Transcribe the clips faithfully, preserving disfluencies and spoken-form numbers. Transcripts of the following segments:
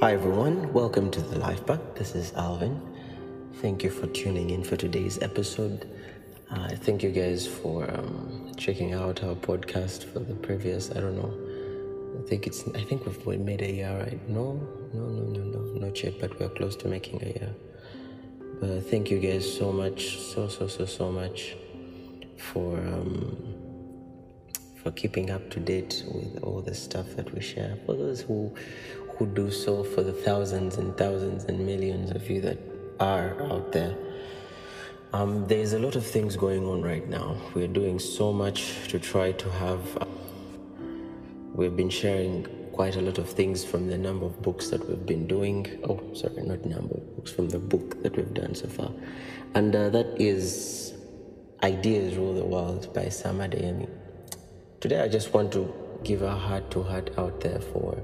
Hi everyone, welcome to the Life Bug. This is Alvin. Thank you for tuning in for today's episode. Uh, thank you guys for um, checking out our podcast for the previous, I don't know, I think it's, I think we've made a year, right? No, no, no, no, no, not yet, but we're close to making a year. But thank you guys so much, so, so, so, so much for, um, for keeping up to date with all the stuff that we share. For those who who do so, for the thousands and thousands and millions of you that are out there. Um, there's a lot of things going on right now. We're doing so much to try to have... Um, we've been sharing quite a lot of things from the number of books that we've been doing. Oh, sorry, not number of books, from the book that we've done so far. And uh, that is Ideas Rule the World by Samadayemi. Today I just want to give a heart-to-heart out there for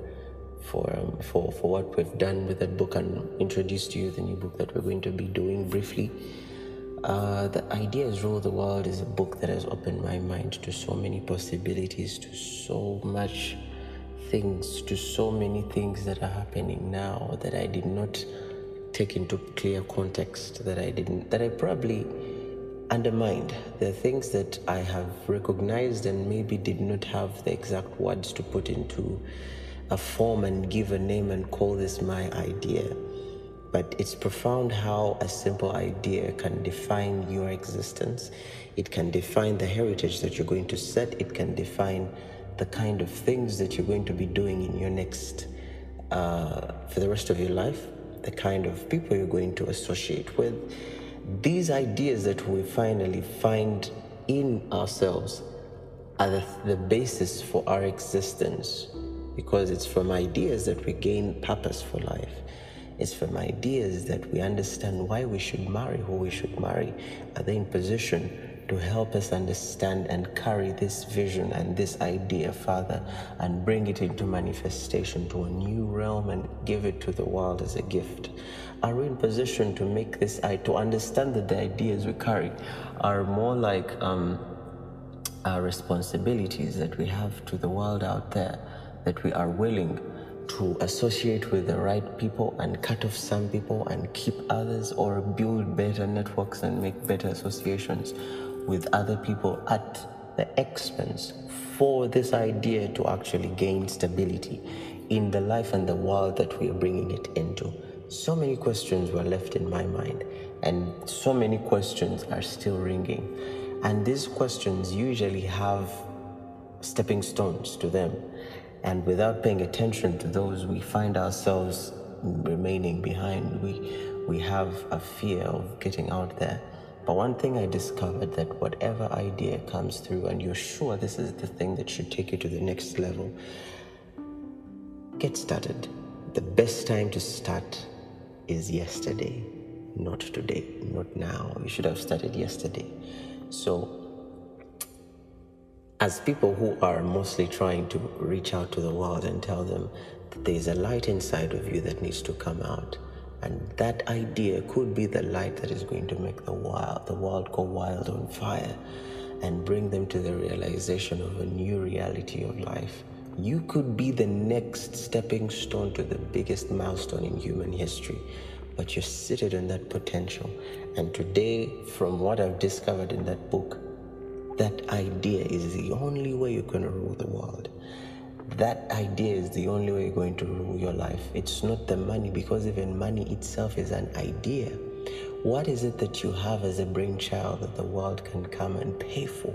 for um, for for what we've done with that book, and introduce to you the new book that we're going to be doing briefly. Uh, the Ideas Rule the World is a book that has opened my mind to so many possibilities, to so much things, to so many things that are happening now that I did not take into clear context, that I didn't, that I probably undermined. There are things that I have recognized and maybe did not have the exact words to put into a form and give a name and call this my idea. But it's profound how a simple idea can define your existence. It can define the heritage that you're going to set. It can define the kind of things that you're going to be doing in your next, uh, for the rest of your life, the kind of people you're going to associate with. These ideas that we finally find in ourselves are the, the basis for our existence. Because it's from ideas that we gain purpose for life. It's from ideas that we understand why we should marry, who we should marry. Are they in position to help us understand and carry this vision and this idea further and bring it into manifestation to a new realm and give it to the world as a gift? Are we in position to make this, to understand that the ideas we carry are more like um, our responsibilities that we have to the world out there? That we are willing to associate with the right people and cut off some people and keep others, or build better networks and make better associations with other people at the expense for this idea to actually gain stability in the life and the world that we are bringing it into. So many questions were left in my mind, and so many questions are still ringing. And these questions usually have stepping stones to them. And without paying attention to those, we find ourselves remaining behind. We, we have a fear of getting out there. But one thing I discovered, that whatever idea comes through and you're sure this is the thing that should take you to the next level, get started. The best time to start is yesterday, not today, not now. You should have started yesterday. So, as people who are mostly trying to reach out to the world and tell them that there is a light inside of you that needs to come out, and that idea could be the light that is going to make the world, the world go wild on fire and bring them to the realization of a new reality of life. You could be the next stepping stone to the biggest milestone in human history, but you're seated on that potential. And today, from what I've discovered in that book, that idea is the only way you're going to rule the world. That idea is the only way you're going to rule your life. It's not the money, because even money itself is an idea. What is it that you have as a brainchild that the world can come and pay for?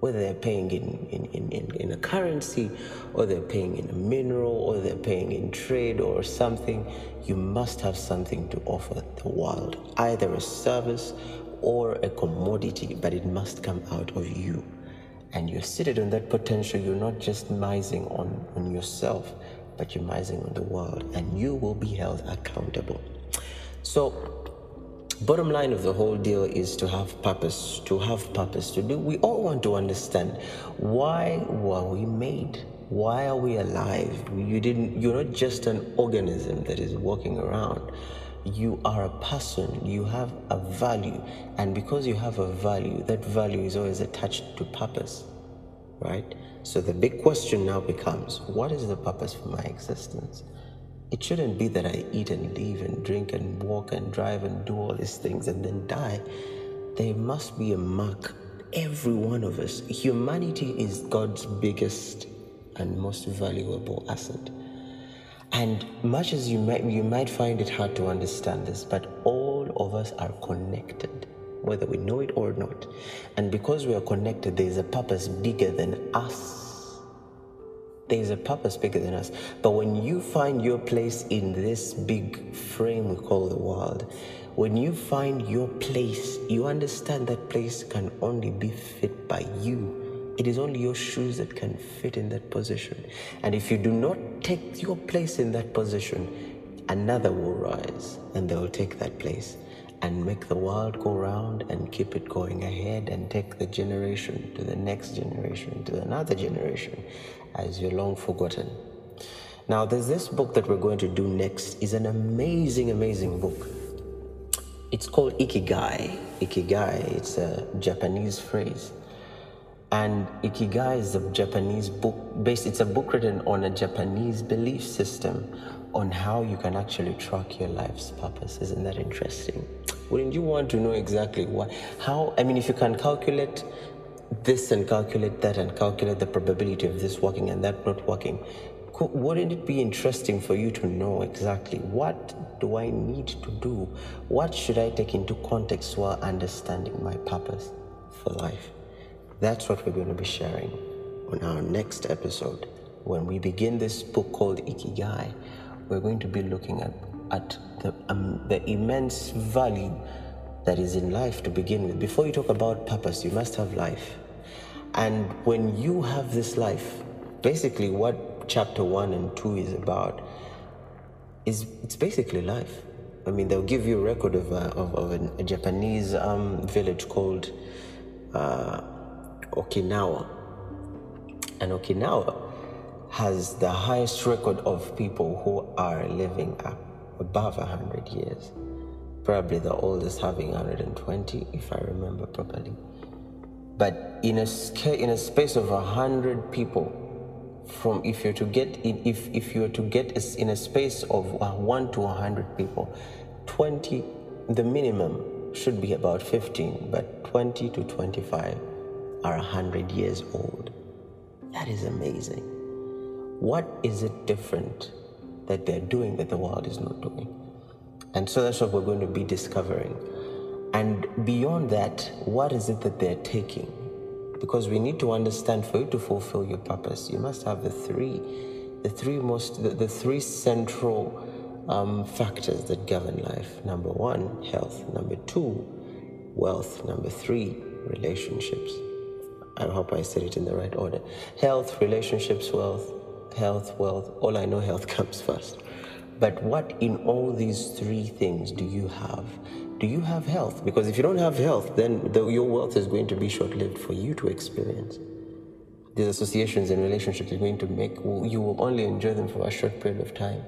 Whether they're paying in, in, in, in, in a currency, or they're paying in a mineral, or they're paying in trade or something, you must have something to offer the world, either a service or a commodity, but it must come out of you. And you're seated on that potential. You're not just mising on, on yourself, but you're mising on the world, and you will be held accountable. So, bottom line of the whole deal is to have purpose, to have purpose to do. We all want to understand, why were we made? Why are we alive? You didn't, you're not just an organism that is walking around. You are a person, you have a value, and because you have a value, that value is always attached to purpose, right? So the big question now becomes, what is the purpose for my existence? It shouldn't be that I eat and leave and drink and walk and drive and do all these things and then die. There must be a mark, every one of us. Humanity is God's biggest and most valuable asset. And much as you might, you might find it hard to understand this, but all of us are connected, whether we know it or not. And because we are connected, there is a purpose bigger than us. There is a purpose bigger than us. But when you find your place in this big frame we call the world, when you find your place, you understand that place can only be fit by you. It is only your shoes that can fit in that position. And if you do not take your place in that position, another will rise and they will take that place and make the world go round and keep it going ahead and take the generation to the next generation to another generation as you're long forgotten. Now, there's this book that we're going to do next. Is an amazing, amazing book. It's called Ikigai. Ikigai, it's a Japanese phrase. And Ikigai is a Japanese book based, it's a book written on a Japanese belief system on how you can actually track your life's purpose. Isn't that interesting? Wouldn't you want to know exactly what, how, I mean, if you can calculate this and calculate that and calculate the probability of this working and that not working, wouldn't it be interesting for you to know exactly what do I need to do? What should I take into context while understanding my purpose for life? That's what we're going to be sharing on our next episode. When we begin this book called Ikigai, we're going to be looking at, at the, um, the immense value that is in life to begin with. Before you talk about purpose, you must have life. And when you have this life, basically what chapter one and two is about is it's basically life. I mean, they'll give you a record of a, of, of an, a Japanese um, village called... Uh, Okinawa, and Okinawa has the highest record of people who are living up above one hundred years, probably the oldest having one hundred twenty, if I remember properly. But in a scale, in a space of one hundred people, from if you're to get in, if if you're to get in a space of one to one hundred people, twenty, the minimum should be about fifteen, but twenty to twenty-five are one hundred years old. That is amazing. What is it different that they're doing that the world is not doing? And so that's what we're going to be discovering. And beyond that, what is it that they're taking? Because we need to understand, for you to fulfill your purpose, you must have the three, the three most, the, the three central um, factors that govern life. Number one, health. Number two, wealth. Number three, relationships. I hope I said it in the right order. Health, relationships, wealth, health, wealth. All I know, health comes first. But what in all these three things do you have? Do you have health? Because if you don't have health, then the, your wealth is going to be short-lived for you to experience. These associations and relationships are going to make, you will only enjoy them for a short period of time.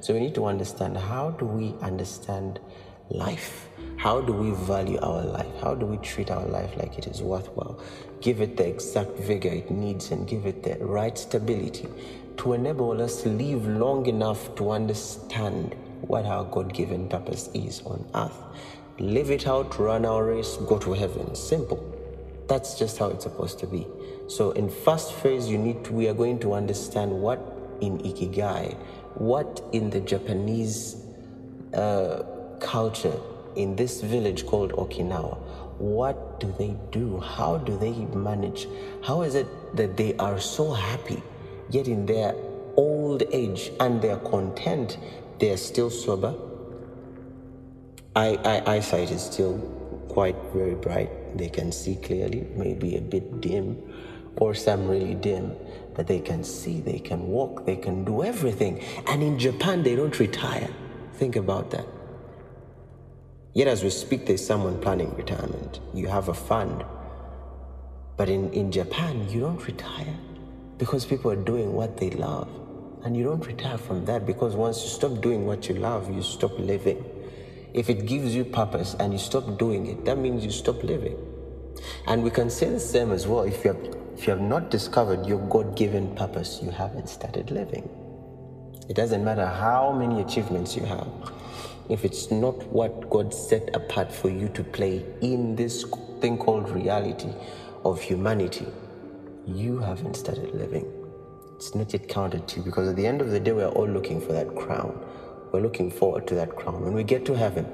So we need to understand, how do we understand life? How do we value our life? How do we treat our life like it is worthwhile? Give it the exact vigor it needs and give it the right stability to enable us to live long enough to understand what our God-given purpose is on earth. Live it out, run our race, go to heaven. Simple. That's just how it's supposed to be. So in first phase, you need to, we are going to understand what in Ikigai, what in the Japanese uh, culture, in this village called Okinawa, what do they do? How do they manage? How is it that they are so happy, yet in their old age and they are content, they are still sober? I, I, eyesight is still quite very bright. They can see clearly, maybe a bit dim, or some really dim, but they can see, they can walk, they can do everything. And in Japan, they don't retire. Think about that. Yet as we speak, there's someone planning retirement. You have a fund. But in, in Japan, you don't retire because people are doing what they love. And you don't retire from that, because once you stop doing what you love, you stop living. If it gives you purpose and you stop doing it, that means you stop living. And we can say the same as well. If you have, if you have not discovered your God-given purpose, you haven't started living. It doesn't matter how many achievements you have. If it's not what God set apart for you to play in this thing called reality of humanity, you haven't started living. It's not yet counted to you, because at the end of the day, we're all looking for that crown. We're looking forward to that crown. When we get to heaven,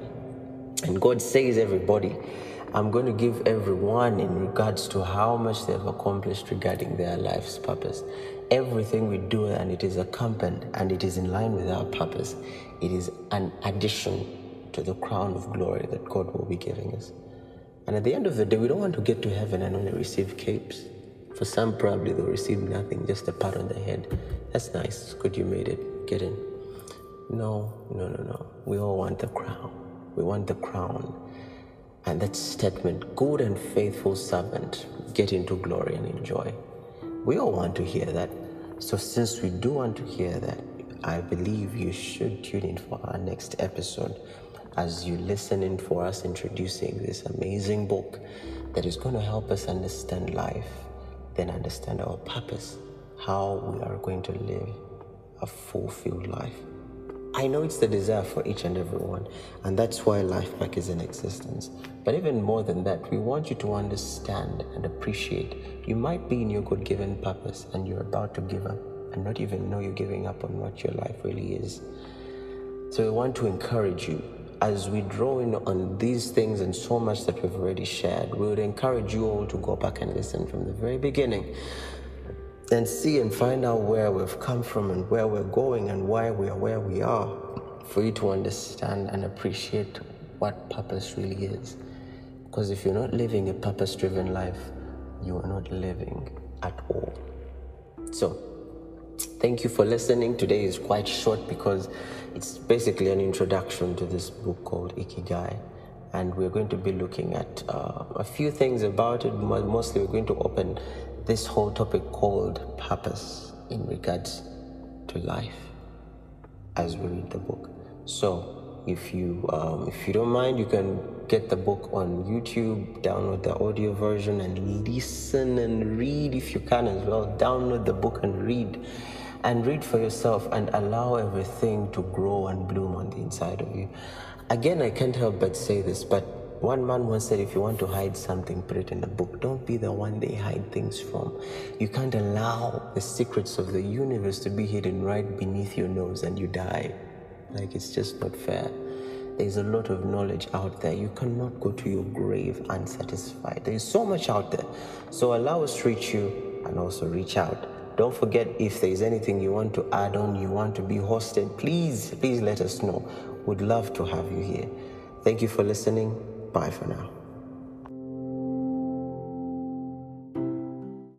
and God says, everybody, I'm going to give everyone in regards to how much they've accomplished regarding their life's purpose. Everything we do, and it is accompanied, and it is in line with our purpose. It is an addition to the crown of glory that God will be giving us. And at the end of the day, we don't want to get to heaven and only receive capes. For some, probably they'll receive nothing, just a pat on the head. That's nice, it's good you made it, get in. No, no, no, no. We all want the crown. We want the crown. And that statement, good and faithful servant, get into glory and enjoy. We all want to hear that. So since we do want to hear that, I believe you should tune in for our next episode as you listen in for us introducing this amazing book that is going to help us understand life, then understand our purpose, how we are going to live a fulfilled life. I know it's the desire for each and every one, and that's why Life Pack is in existence. But even more than that, we want you to understand and appreciate you might be in your God-given purpose and you're about to give up and not even know you're giving up on what your life really is. So we want to encourage you as we draw in on these things and so much that we've already shared. We would encourage you all to go back and listen from the very beginning and see and find out where we've come from and where we're going and why we are where we are, for you to understand and appreciate what purpose really is. Because if you're not living a purpose-driven life, you are not living at all. So, thank you for listening. Today is quite short because it's basically an introduction to this book called Ikigai. And we're going to be looking at uh, a few things about it. Mostly we're going to open this whole topic called purpose in regards to life as we read the book. So if you um, if you don't mind, you can get the book on YouTube, download the audio version and listen and read if you can as well. Download the book and read and read for yourself and allow everything to grow and bloom on the inside of you. Again, I can't help but say this, but one man once said, if you want to hide something, put it in a book. Don't be the one they hide things from. You can't allow the secrets of the universe to be hidden right beneath your nose and you die. Like, it's just not fair. There's a lot of knowledge out there. You cannot go to your grave unsatisfied. There's so much out there. So allow us to reach you and also reach out. Don't forget, if there's anything you want to add on, you want to be hosted, please, please let us know. We'd love to have you here. Thank you for listening. Bye for now.